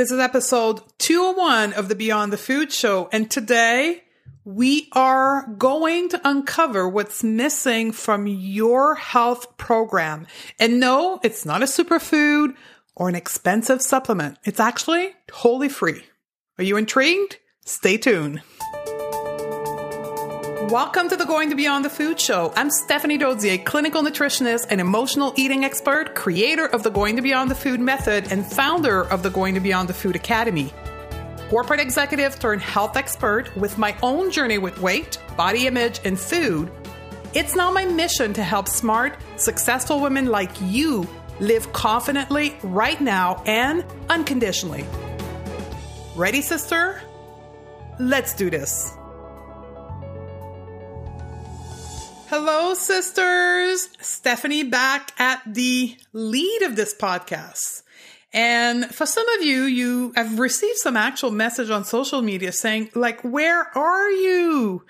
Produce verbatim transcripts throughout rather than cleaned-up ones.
This is episode two oh one of the Beyond the Food show. And today we are going to uncover what's missing from your health program. And no, it's not a superfood or an expensive supplement. It's actually totally free. Are you intrigued? Stay tuned. Welcome to the Going to Beyond the Food show. I'm Stephanie Dodier, clinical nutritionist and emotional eating expert, creator of the Going to Beyond the Food method and founder of the Going to Beyond the Food Academy. Corporate executive turned health expert with my own journey with weight, body image, and food. It's now my mission to help smart, successful women like you live confidently right now and unconditionally. Ready, sister? Let's do this. Hello, sisters. Stephanie back at the lead of this podcast. And for some of you, you have received some actual message on social media saying, like, where are you?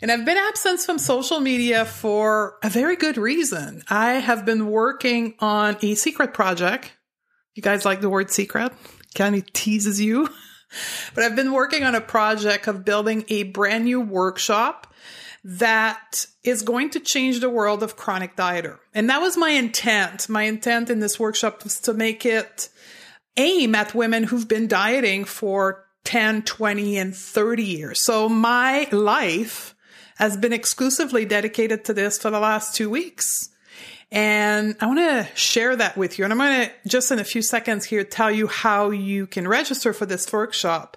And I've been absent from social media for a very good reason. I have been working on a secret project. You guys like the word secret? Kind of teases you. But I've been working on a project of building a brand new workshop that is going to change the world of chronic dieter. And that was my intent. My intent in this workshop was to make it aim at women who've been dieting for ten, twenty, and thirty years. So my life has been exclusively dedicated to this for the last two weeks. And I want to share that with you. And I'm going to just in a few seconds here tell you how you can register for this workshop.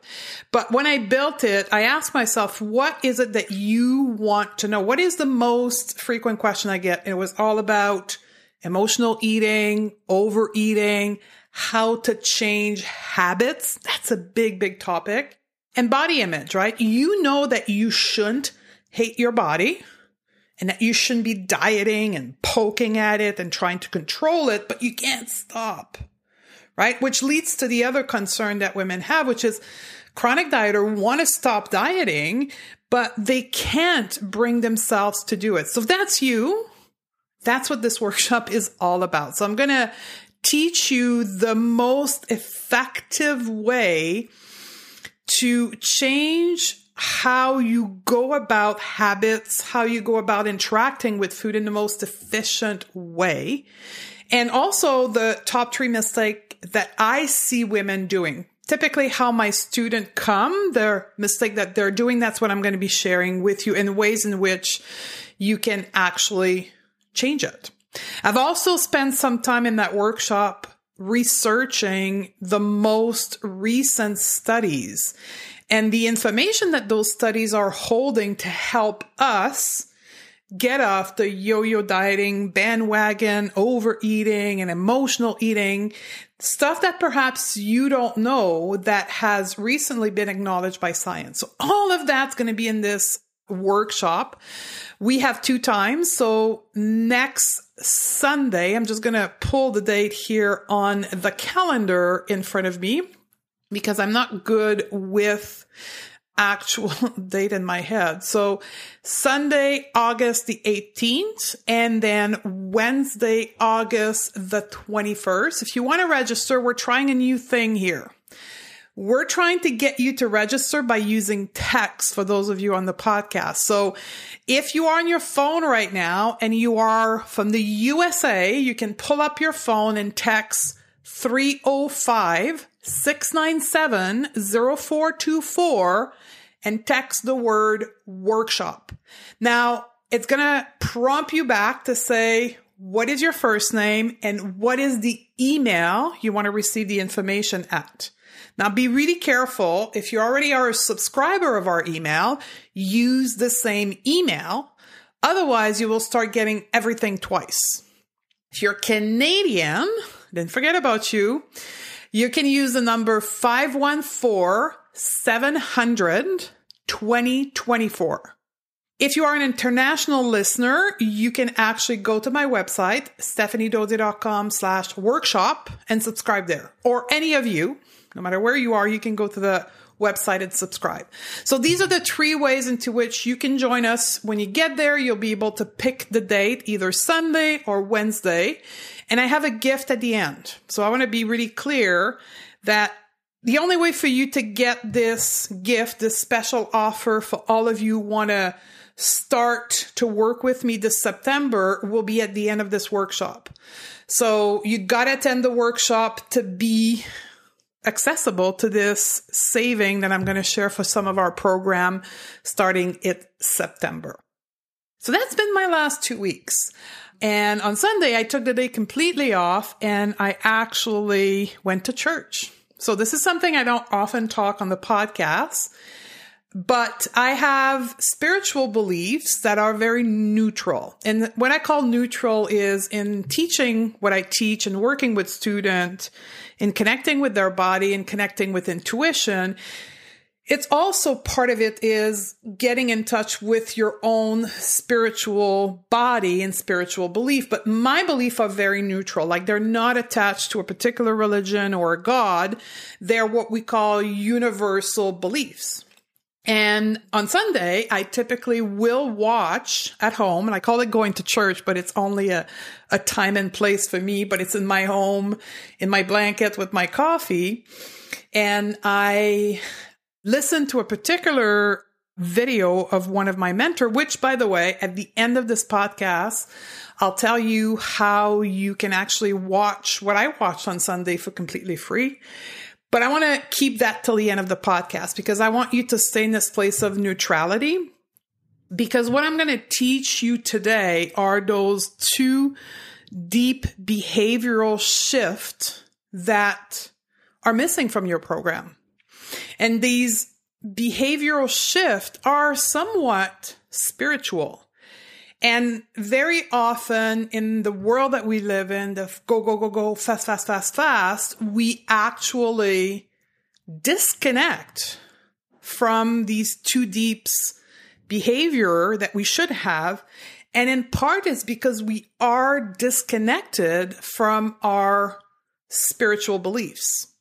But when I built it, I asked myself, what is it that you want to know? What is the most frequent question I get? And it was all about emotional eating, overeating, how to change habits. That's a big, big topic. And body image, right? You know that you shouldn't hate your body, and that you shouldn't be dieting and poking at it and trying to control it, but you can't stop, right? Which leads to the other concern that women have, which is chronic dieters want to stop dieting, but they can't bring themselves to do it. So if that's you, that's what this workshop is all about. So I'm going to teach you the most effective way to change how you go about habits, how you go about interacting with food in the most efficient way. And also the top three mistakes that I see women doing. Typically how my students come, their mistake that they're doing, that's what I'm going to be sharing with you in ways in which you can actually change it. I've also spent some time in that workshop researching the most recent studies and the information that those studies are holding to help us get off the yo-yo dieting, bandwagon, overeating, and emotional eating, stuff that perhaps you don't know that has recently been acknowledged by science. So all of that's going to be in this workshop. We have two times. So next Sunday, I'm just going to pull the date here on the calendar in front of me, because I'm not good with actual date in my head. So Sunday, August the eighteenth, and then Wednesday, August the twenty-first. If you want to register, we're trying a new thing here. We're trying to get you to register by using text for those of you on the podcast. So if you are on your phone right now and you are from the U S A, you can pull up your phone and text three oh five, six nine seven, oh four two four and text the word workshop. Now it's going to prompt you back to say, what is your first name and what is the email you want to receive the information at? Now be really careful. If you already are a subscriber of our email, use the same email. Otherwise you will start getting everything twice. If you're Canadian, didn't forget about you. You can use the number five one four, seven hundred, twenty twenty-four. If you are an international listener, you can actually go to my website, stephaniedodier.com slash workshop and subscribe there. Or any of you, no matter where you are, you can go to the website and subscribe. So these are the three ways into which you can join us. When you get there, you'll be able to pick the date, either Sunday or Wednesday. And I have a gift at the end. So I want to be really clear that The only way for you to get this gift, this special offer for all of you who want to start to work with me this September, will be at the end of this workshop. So you got to attend the workshop to be accessible to this saving that I'm going to share for some of our program starting in September. So that's been my last two weeks. And on Sunday, I took the day completely off and I actually went to church. So this is something I don't often talk on the podcast, but I have spiritual beliefs that are very neutral. And what I call neutral is in teaching what I teach and working with students, in connecting with their body and connecting with intuition. It's also part of it is getting in touch with your own spiritual body and spiritual belief. But my beliefs are very neutral. Like they're not attached to a particular religion or a God. They're what we call universal beliefs. And on Sunday, I typically will watch at home, and I call it going to church, but it's only a, a time and place for me, but it's in my home, in my blanket with my coffee. And I listen to a particular video of one of my mentors, which, by the way, at the end of this podcast, I'll tell you how you can actually watch what I watched on Sunday for completely free. But I want to keep that till the end of the podcast because I want you to stay in this place of neutrality, because what I'm going to teach you today are those two deep behavioral shifts that are missing from your program. And these behavioral shifts are somewhat spiritual. And very often in the world that we live in, the go, go, go, go, fast, fast, fast, fast, we actually disconnect from these two deeps behavior that we should have. And in part it's because we are disconnected from our spiritual beliefs.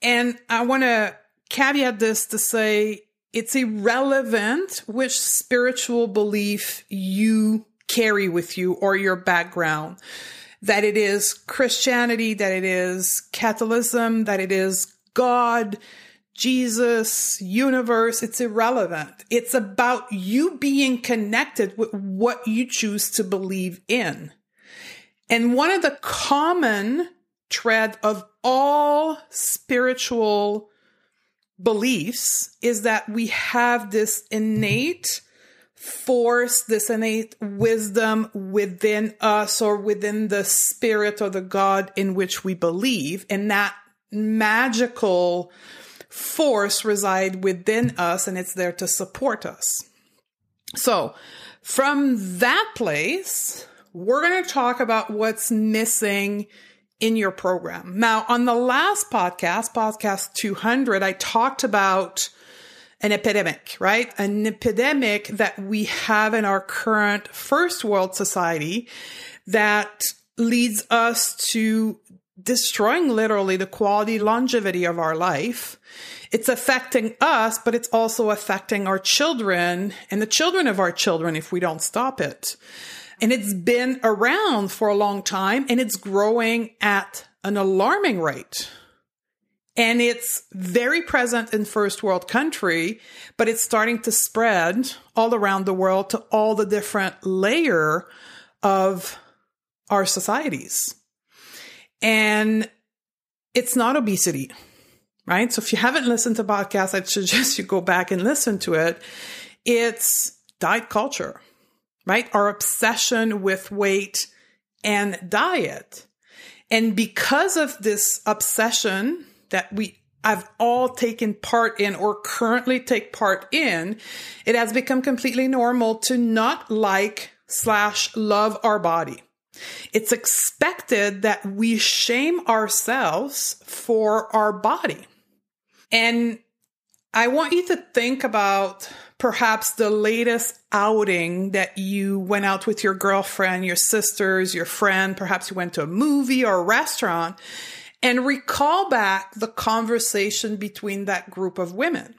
And I want to caveat this to say, it's irrelevant which spiritual belief you carry with you or your background, that it is Christianity, that it is Catholicism, that it is God, Jesus, universe. It's irrelevant. It's about you being connected with what you choose to believe in. And one of the common thread of all spiritual beliefs is that we have this innate force, this innate wisdom within us or within the spirit or the God in which we believe. And that magical force resides within us and it's there to support us. So from that place, we're going to talk about what's missing in your program. Now, on the last podcast, podcast two hundred, I talked about an epidemic, right? An epidemic that we have in our current first world society that leads us to destroying literally the quality, longevity of our life. It's affecting us, but it's also affecting our children and the children of our children if we don't stop it. And it's been around for a long time and it's growing at an alarming rate. And it's very present in first world country, but it's starting to spread all around the world to all the different layer of our societies. And it's not obesity, right? So if you haven't listened to podcasts, I'd suggest you go back and listen to it. It's diet culture, right? Our obsession with weight and diet. And because of this obsession that we have all taken part in or currently take part in, it has become completely normal to not like slash love our body. It's expected that we shame ourselves for our body. And I want you to think about perhaps the latest outing that you went out with your girlfriend, your sisters, your friend, perhaps you went to a movie or a restaurant, and recall back the conversation between that group of women.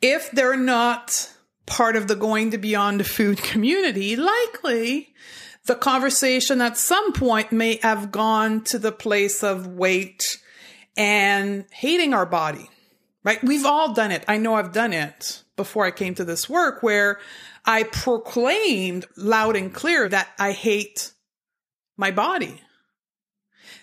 If they're not part of the Going to Beyond the Food community, likely the conversation at some point may have gone to the place of weight and hating our body, right? We've all done it. I know I've done it before I came to this work, where I proclaimed loud and clear that I hate my body,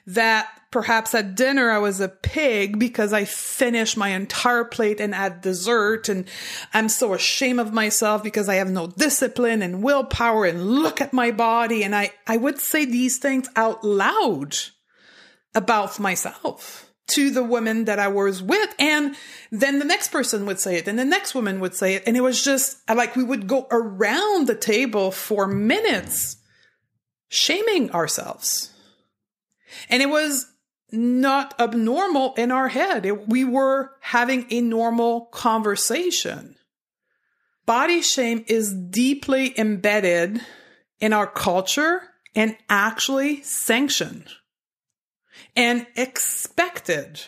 that perhaps at dinner I was a pig because I finished my entire plate and had dessert, and I'm so ashamed of myself because I have no discipline and willpower, and look at my body. And I, I would say these things out loud about myself to the woman that I was with. And then the next person would say it, and the next woman would say it. And it was just like we would go around the table for minutes shaming ourselves. And it was not abnormal in our head. It, we were having a normal conversation. Body shame is deeply embedded in our culture and actually sanctioned and expected.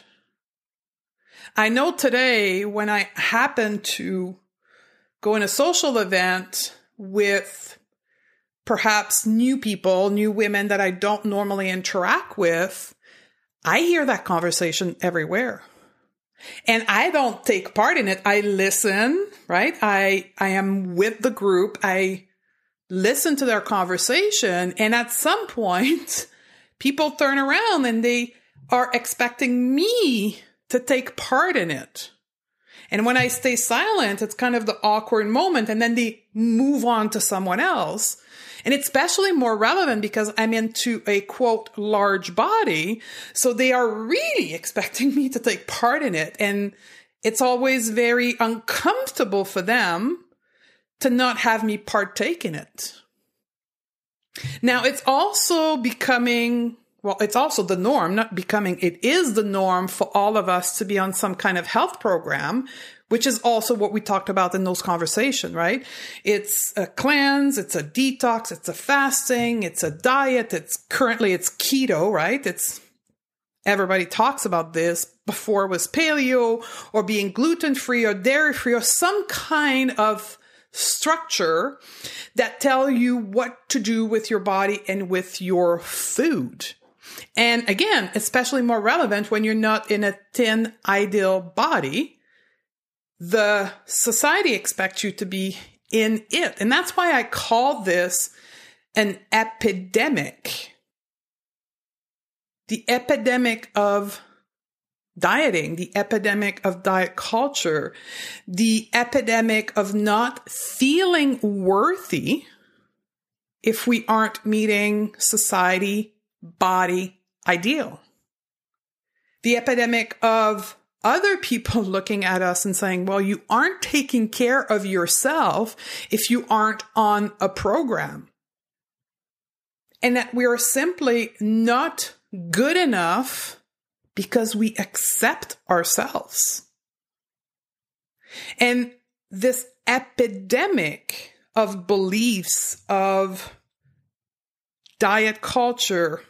I know today when I happened to go in a social event with perhaps new people, new women that I don't normally interact with, I hear that conversation everywhere. And I don't take part in it. I listen, right? I, I am with the group. I listen to their conversation. And at some point, people turn around and they are expecting me to take part in it. And when I stay silent, it's kind of the awkward moment. And then they move on to someone else. And it's especially more relevant because I'm into a, quote, large body. So they are really expecting me to take part in it. And it's always very uncomfortable for them to not have me partake in it. Now, it's also becoming, well, it's also the norm, not becoming, it is the norm for all of us to be on some kind of health program, which is also what we talked about in those conversations, right? It's a cleanse, it's a detox, it's a fasting, it's a diet, it's currently it's keto, right? It's everybody talks about this. Before it was paleo or being gluten-free or dairy-free or some kind of structure that tell you what to do with your body and with your food. And again, especially more relevant when you're not in a thin, ideal body. The society expects you to be in it. And that's why I call this an epidemic. The epidemic of dieting, the epidemic of diet culture, the epidemic of not feeling worthy if we aren't meeting society, body, ideal. The epidemic of other people looking at us and saying, well, you aren't taking care of yourself if you aren't on a program. And that we are simply not good enough because we accept ourselves. And this epidemic of beliefs, of diet culture,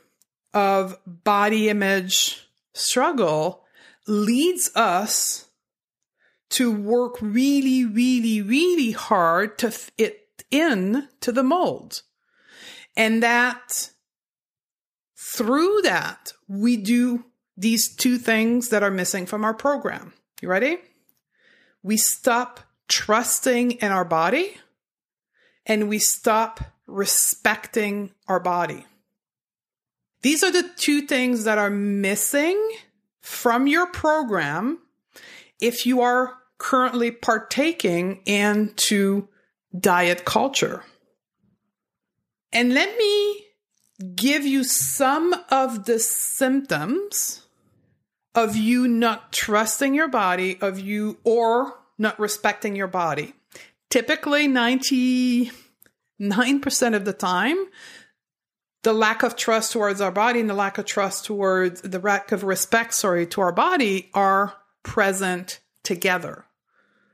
of body image struggle leads us to work really, really, really hard to fit in to the mold. And that through that, we do these two things that are missing from our program. You ready? We stop trusting in our body and we stop respecting our body. These are the two things that are missing from your program if you are currently partaking into diet culture. And let me give you some of the symptoms of you not trusting your body, of you or not respecting your body. Typically ninety-nine percent of the time, the lack of trust towards our body and the lack of trust towards the lack of respect, sorry, to our body are present together.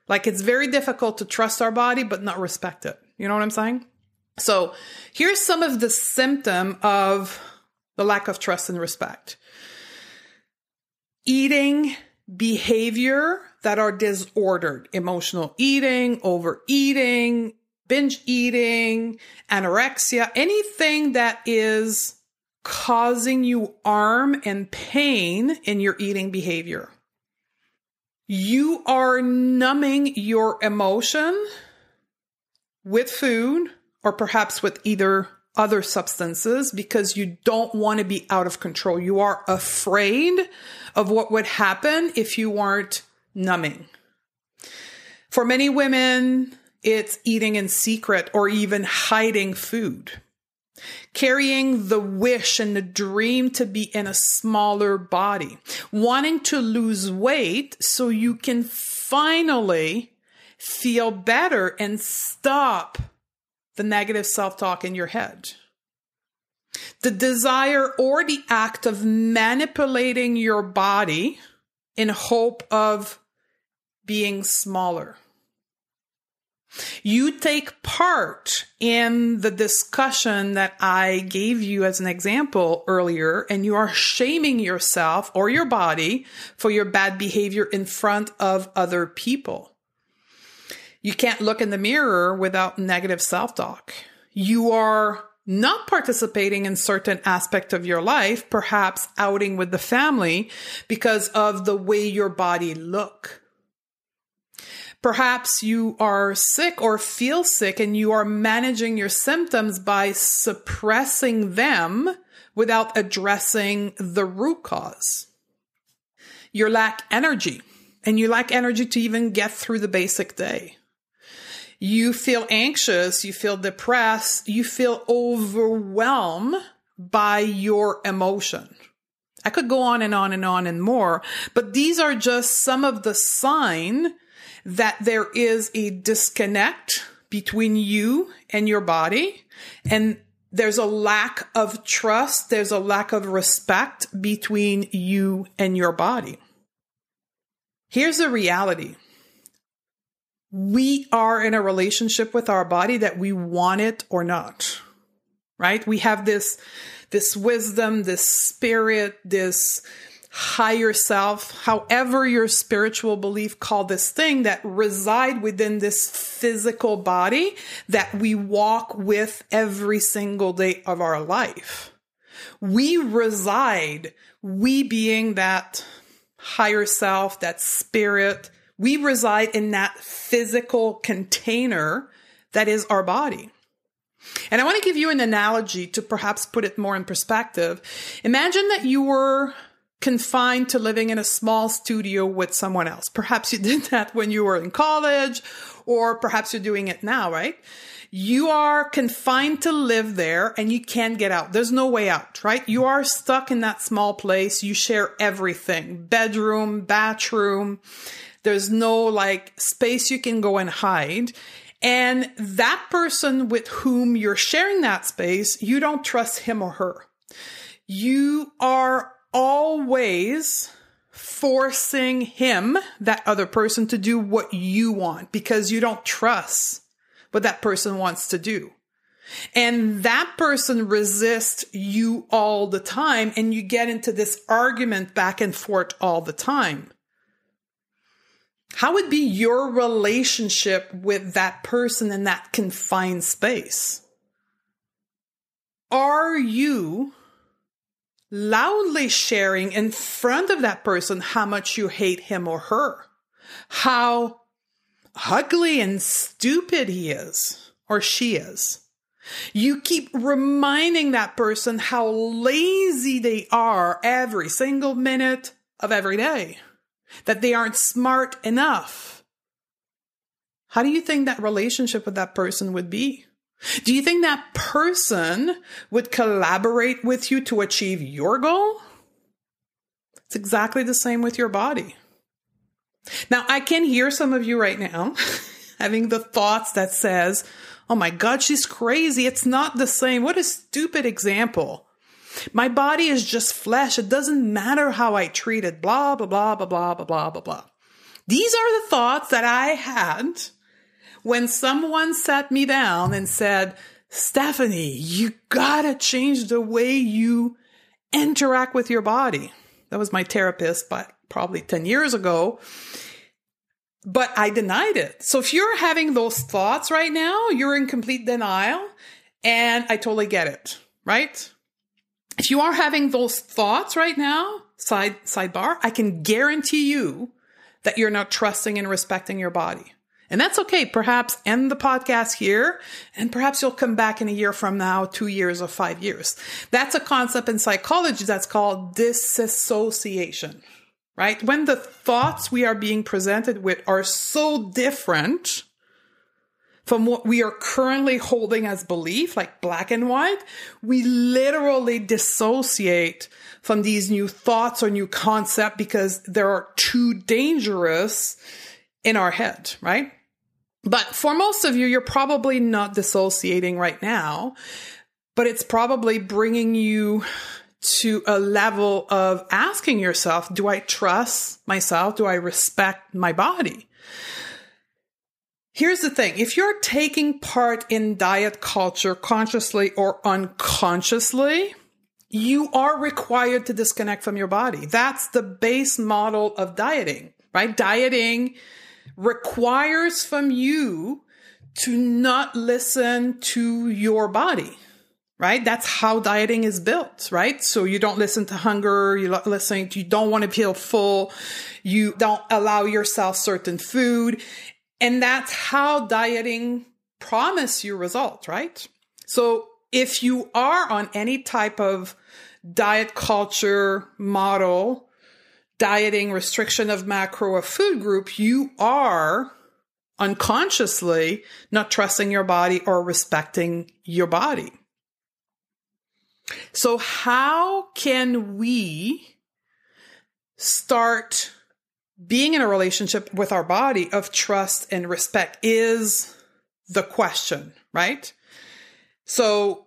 Like it's very difficult to trust our body, but not respect it. You know what I'm saying? So here's some of the symptom of the lack of trust and respect. Eating behavior that are disordered, emotional eating, overeating, binge eating, anorexia, anything that is causing you harm and pain in your eating behavior. You are numbing your emotion with food or perhaps with either other substances because you don't want to be out of control. You are afraid of what would happen if you weren't numbing. For many women, it's eating in secret or even hiding food, carrying the wish and the dream to be in a smaller body, wanting to lose weight so you can finally feel better and stop the negative self-talk in your head. The desire or the act of manipulating your body in hope of being smaller. You take part in the discussion that I gave you as an example earlier, and you are shaming yourself or your body for your bad behavior in front of other people. You can't look in the mirror without negative self-talk. You are not participating in certain aspect of your life, perhaps outing with the family because of the way your body look. Perhaps you are sick or feel sick and you are managing your symptoms by suppressing them without addressing the root cause. You lack energy and you lack energy to even get through the basic day. You feel anxious, you feel depressed, you feel overwhelmed by your emotion. I could go on and on and on and more, but these are just some of the signs that there is a disconnect between you and your body, and there's a lack of trust, there's a lack of respect between you and your body. Here's the reality. We are in a relationship with our body that we want it or not, right? We have this, this wisdom, this spirit, this higher self, however your spiritual belief call this thing that reside within this physical body that we walk with every single day of our life. We reside, we being that higher self, that spirit, we reside in that physical container that is our body. And I want to give you an analogy to perhaps put it more in perspective. Imagine that you were confined to living in a small studio with someone else. Perhaps you did that when you were in college, or perhaps you're doing it now, right? You are confined to live there and you can't get out. There's no way out, right? You are stuck in that small place. You share everything, bedroom, bathroom. There's no like space you can go and hide. And that person with whom you're sharing that space, you don't trust him or her. You are always forcing him, that other person, to do what you want because you don't trust what that person wants to do. And that person resists you all the time, and you get into this argument back and forth all the time. How would be your relationship with that person in that confined space? Are you loudly sharing in front of that person how much you hate him or her, how ugly and stupid he is or she is? You keep reminding that person how lazy they are every single minute of every day, that they aren't smart enough. How do you think that relationship with that person would be? Do you think that person would collaborate with you to achieve your goal? It's exactly the same with your body. Now, I can hear some of you right now having the thoughts that says, oh my God, she's crazy. It's not the same. What a stupid example. My body is just flesh. It doesn't matter how I treat it. Blah, blah, blah, blah, blah, blah, blah, blah. These are the thoughts that I had when someone sat me down and said, Stephanie, you gotta change the way you interact with your body. That was my therapist, but probably ten years ago. But I denied it. So if you're having those thoughts right now, you're in complete denial. And I totally get it, right? if you are having those thoughts right now, side sidebar, I can guarantee you that you're not trusting and respecting your body. And that's okay. Perhaps end the podcast here, and perhaps you'll come back in a year from now, two years or five years. That's a concept in psychology that's called disassociation, right? When the thoughts we are being presented with are so different from what we are currently holding as belief, like black and white, we literally dissociate from these new thoughts or new concept because they are too dangerous in our head, right? But for most of you, you're probably not dissociating right now, but it's probably bringing you to a level of asking yourself, do I trust myself? Do I respect my body? Here's the thing. If you're taking part in diet culture consciously or unconsciously, you are required to disconnect from your body. That's the base model of dieting, right? Dieting requires from you to not listen to your body, right? That's how dieting is built, right? So you don't listen to hunger. You're not listening to, you don't want to feel full. You don't allow yourself certain food. And that's how dieting promises you results, right? So if you are on any type of diet culture model, dieting, restriction of macro or food group, you are unconsciously not trusting your body or respecting your body. So how can we start being in a relationship with our body of trust and respect is the question, right? So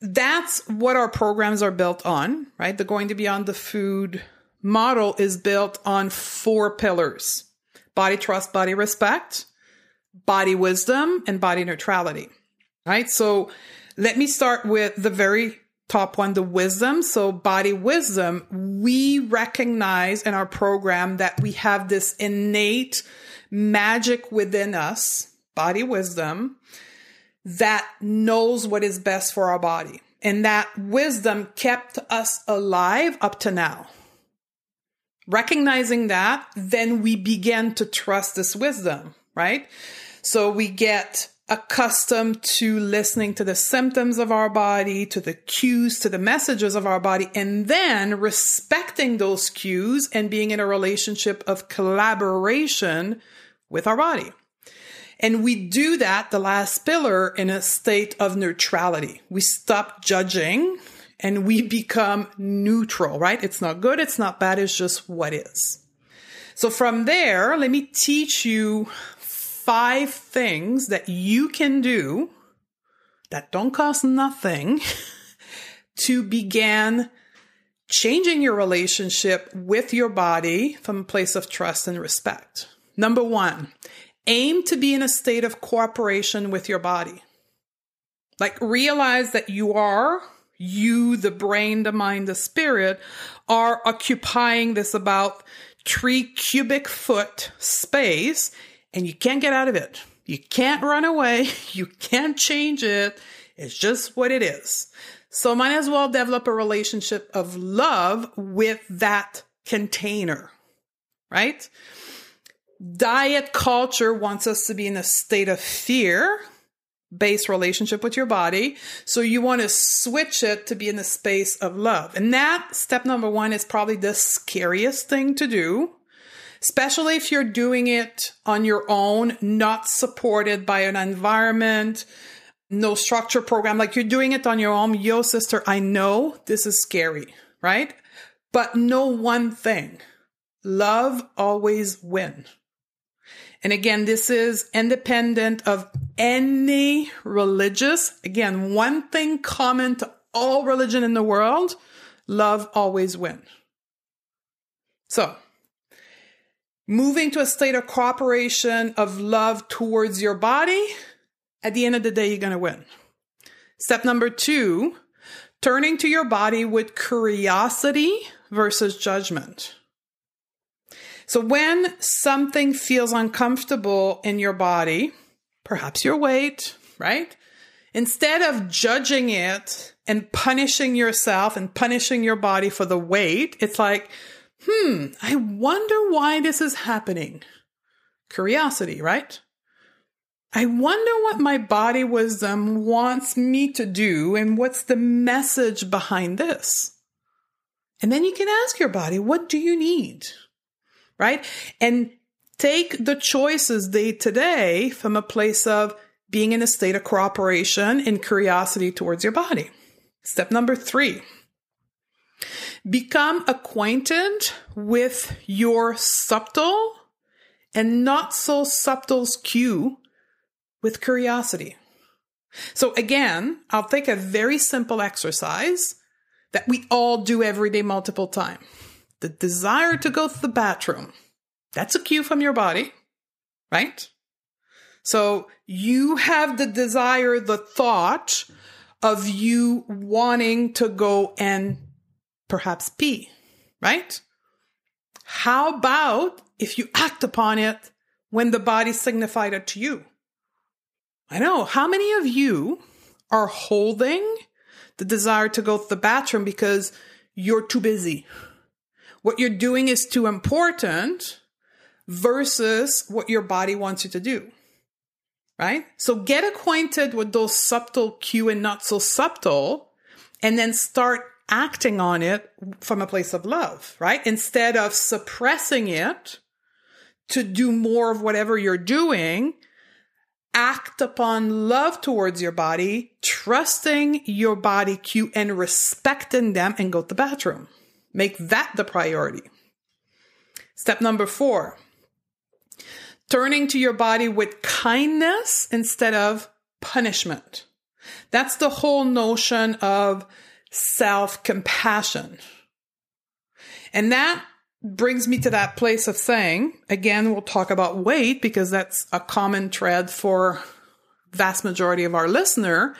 that's what our programs are built on, right? The Going to Beyond the Food model is built on four pillars: body trust, body respect, body wisdom, and body neutrality, right? So let me start with the very top one, the wisdom. So body wisdom, we recognize in our program that we have this innate magic within us, body wisdom, that knows what is best for our body. And that wisdom kept us alive up to now. Recognizing that, then we begin to trust this wisdom, right? So we get accustomed to listening to the symptoms of our body, to the cues, to the messages of our body, and then respecting those cues and being in a relationship of collaboration with our body. And we do that, the last pillar, in a state of neutrality. We stop judging and we become neutral, right? It's not good, it's not bad, it's just what is. So from there, let me teach you five things that you can do that don't cost nothing to begin changing your relationship with your body from a place of trust and respect. Number one, aim to be in a state of cooperation with your body. Like, realize that you are, you, the brain, the mind, the spirit, are occupying this about three cubic foot space. And you can't get out of it. You can't run away. You can't change it. It's just what it is. So might as well develop a relationship of love with that container, right? Diet culture wants us to be in a state of fear-based relationship with your body. So you want to switch it to be in the space of love. And that, step number one, is probably the scariest thing to do, especially if you're doing it on your own, not supported by an environment, no structure program, like you're doing it on your own. Yo, sister, I know this is scary, right? But know one thing, love always wins. And again, this is independent of any religious. Again, one thing common to all religion in the world, love always wins. So, moving to a state of cooperation, of love towards your body, at the end of the day, you're going to win. Step number two, turning to your body with curiosity versus judgment. So when something feels uncomfortable in your body, perhaps your weight, right? Instead of judging it and punishing yourself and punishing your body for the weight, it's like, hmm, I wonder why this is happening. Curiosity, right? I wonder what my body wisdom wants me to do and what's the message behind this. And then you can ask your body, what do you need? Right? And take the choices day to day from a place of being in a state of cooperation and curiosity towards your body. Step number three, become acquainted with your subtle and not so subtle cue with curiosity. So again, I'll take a very simple exercise that we all do every day multiple times. The desire to go to the bathroom. That's a cue from your body, right? So you have the desire, the thought of you wanting to go and perhaps pee, right? How about if you act upon it when the body signified it to you? I know, how many of you are holding the desire to go to the bathroom because you're too busy? What you're doing is too important versus what your body wants you to do, right? So get acquainted with those subtle cue and not so subtle, and then start acting on it from a place of love, right? Instead of suppressing it to do more of whatever you're doing, act upon love towards your body, trusting your body cue and respecting them, and go to the bathroom. Make that the priority. Step number four, turning to your body with kindness instead of punishment. That's the whole notion of self-compassion. And that brings me to that place of saying, again, we'll talk about weight because that's a common thread for the vast majority of our listener.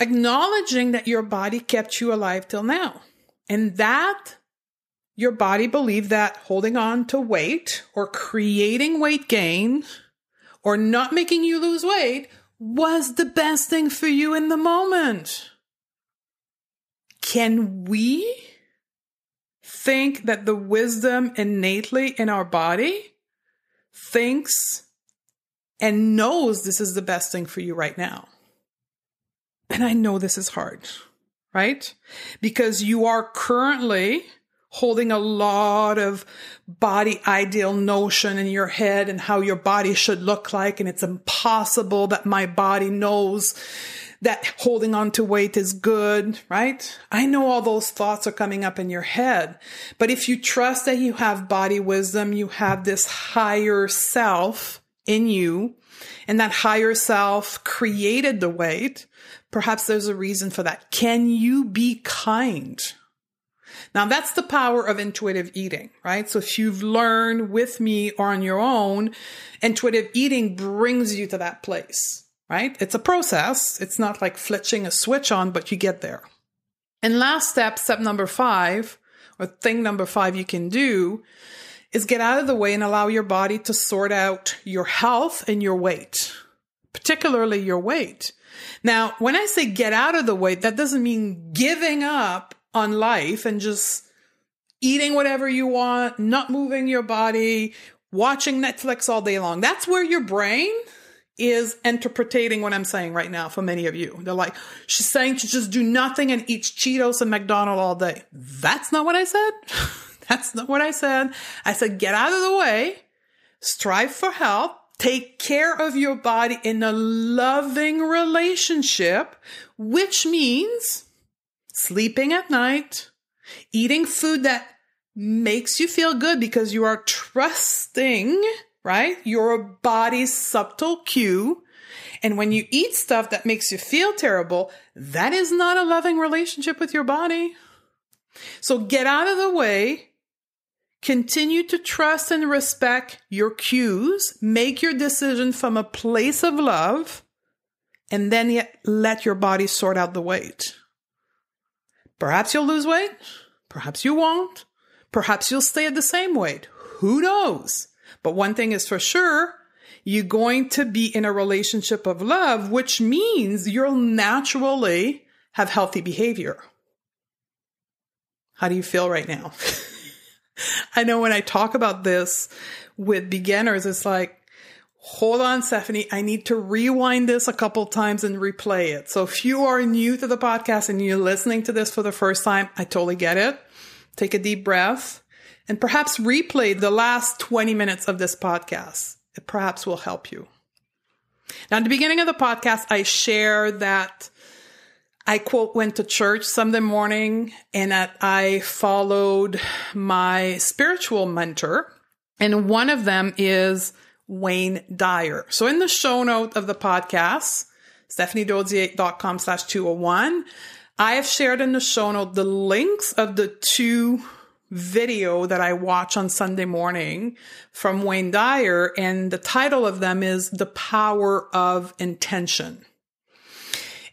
Acknowledging that your body kept you alive till now. And that your body believed that holding on to weight or creating weight gain or not making you lose weight was the best thing for you in the moment. Can we think that the wisdom innately in our body thinks and knows this is the best thing for you right now? And I know this is hard. Right? Because you are currently holding a lot of body ideal notion in your head and how your body should look like. And it's impossible that my body knows that holding on to weight is good, right? I know all those thoughts are coming up in your head, but if you trust that you have body wisdom, you have this higher self in you, and that higher self created the weight, perhaps there's a reason for that. Can you be kind? Now, that's the power of intuitive eating, right? So if you've learned with me or on your own, intuitive eating brings you to that place, right? It's a process. It's not like flipping a switch on, but you get there. And last step, step number five, or thing number five you can do is get out of the way and allow your body to sort out your health and your weight, particularly your weight. Now, when I say get out of the way, that doesn't mean giving up on life and just eating whatever you want, not moving your body, watching Netflix all day long. That's where your brain is interpreting what I'm saying right now for many of you. They're like, she's saying to just do nothing and eat Cheetos and McDonald's all day. That's not what I said. That's not what I said. I said, get out of the way, strive for health, take care of your body in a loving relationship, which means sleeping at night, eating food that makes you feel good because you are trusting, right, your body's subtle cue. And when you eat stuff that makes you feel terrible, that is not a loving relationship with your body. So get out of the way. Continue to trust and respect your cues. Make your decision from a place of love, and then let your body sort out the weight. Perhaps you'll lose weight. Perhaps you won't. Perhaps you'll stay at the same weight. Who knows? But one thing is for sure, You're going to be in a relationship of love, which means you'll naturally have healthy behavior. How do you feel right now? I know when I talk about this with beginners, it's like, hold on, Stephanie, I need to rewind this a couple times and replay it. So if you are new to the podcast and you're listening to this for the first time, I totally get it. Take a deep breath and perhaps replay the last twenty minutes of this podcast. It perhaps will help you. Now, at the beginning of the podcast, I share that I, quote, went to church Sunday morning and that I followed my spiritual mentor. And one of them is Wayne Dyer. So in the show note of the podcast, stephaniedodier.com slash 201, I have shared in the show note the links of the two video that I watch on Sunday morning from Wayne Dyer. And the title of them is The Power of Intention.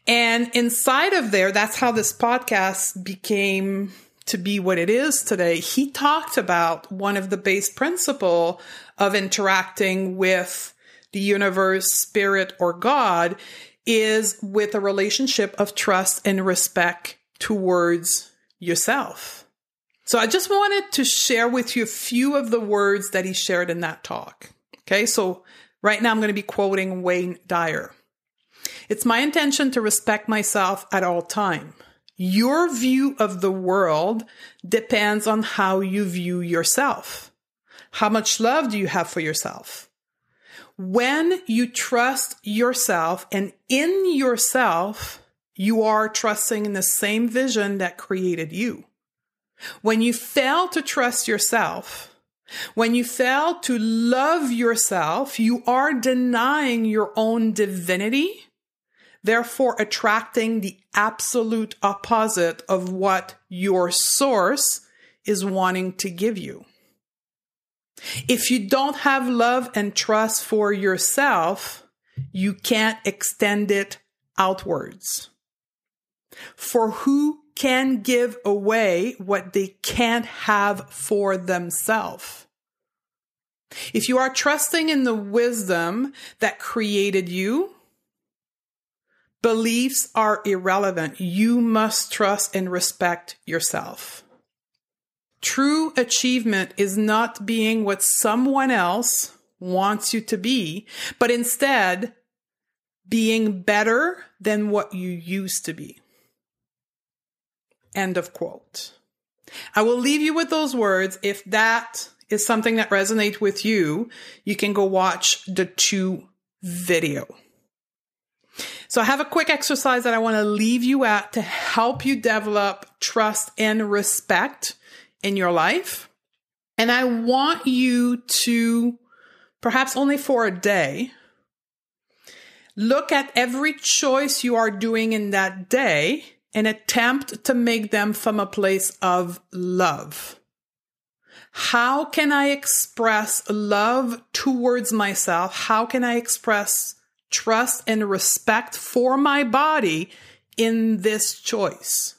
And inside of there, that's how this podcast became to be what it is today. He talked about one of the base principles of interacting with the universe, spirit, or God is with a relationship of trust and respect towards yourself. So I just wanted to share with you a few of the words that he shared in that talk. Okay, so right now I'm going to be quoting Wayne Dyer. It's my intention to respect myself at all time. Your view of the world depends on how you view yourself. How much love do you have for yourself? When you trust yourself and in yourself, you are trusting in the same vision that created you. When you fail to trust yourself, when you fail to love yourself, you are denying your own divinity, therefore attracting the absolute opposite of what your source is wanting to give you. If you don't have love and trust for yourself, you can't extend it outwards. For who can give away what they can't have for themselves? If you are trusting in the wisdom that created you, beliefs are irrelevant. You must trust and respect yourself. True achievement is not being what someone else wants you to be, but instead being better than what you used to be. End of quote. I will leave you with those words. If that is something that resonates with you, you can go watch the two video. So I have a quick exercise that I want to leave you at to help you develop trust and respect in your life. And I want you to, perhaps only for a day, look at every choice you are doing in that day and attempt to make them from a place of love. How can I express love towards myself? How can I express trust and respect for my body in this choice?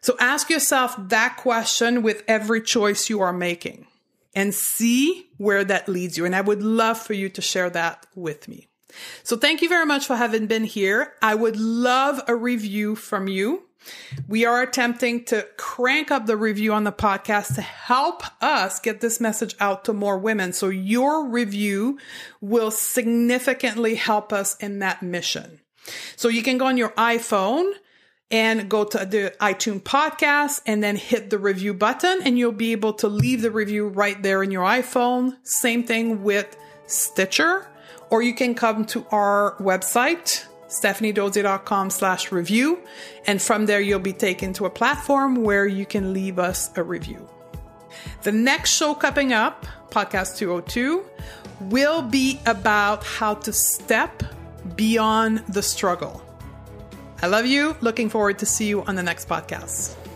So ask yourself that question with every choice you are making and see where that leads you. And I would love for you to share that with me. So thank you very much for having been here. I would love a review from you. We are attempting to crank up the review on the podcast to help us get this message out to more women. So your review will significantly help us in that mission. So you can go on your iPhone and go to the iTunes podcast and then hit the review button and you'll be able to leave the review right there in your iPhone. Same thing with Stitcher. Or you can come to our website, stephaniedodier.com slash review. And from there, you'll be taken to a platform where you can leave us a review. The next show coming up, Podcast two oh two, will be about how to step beyond the struggle. I love you. Looking forward to see you on the next podcast.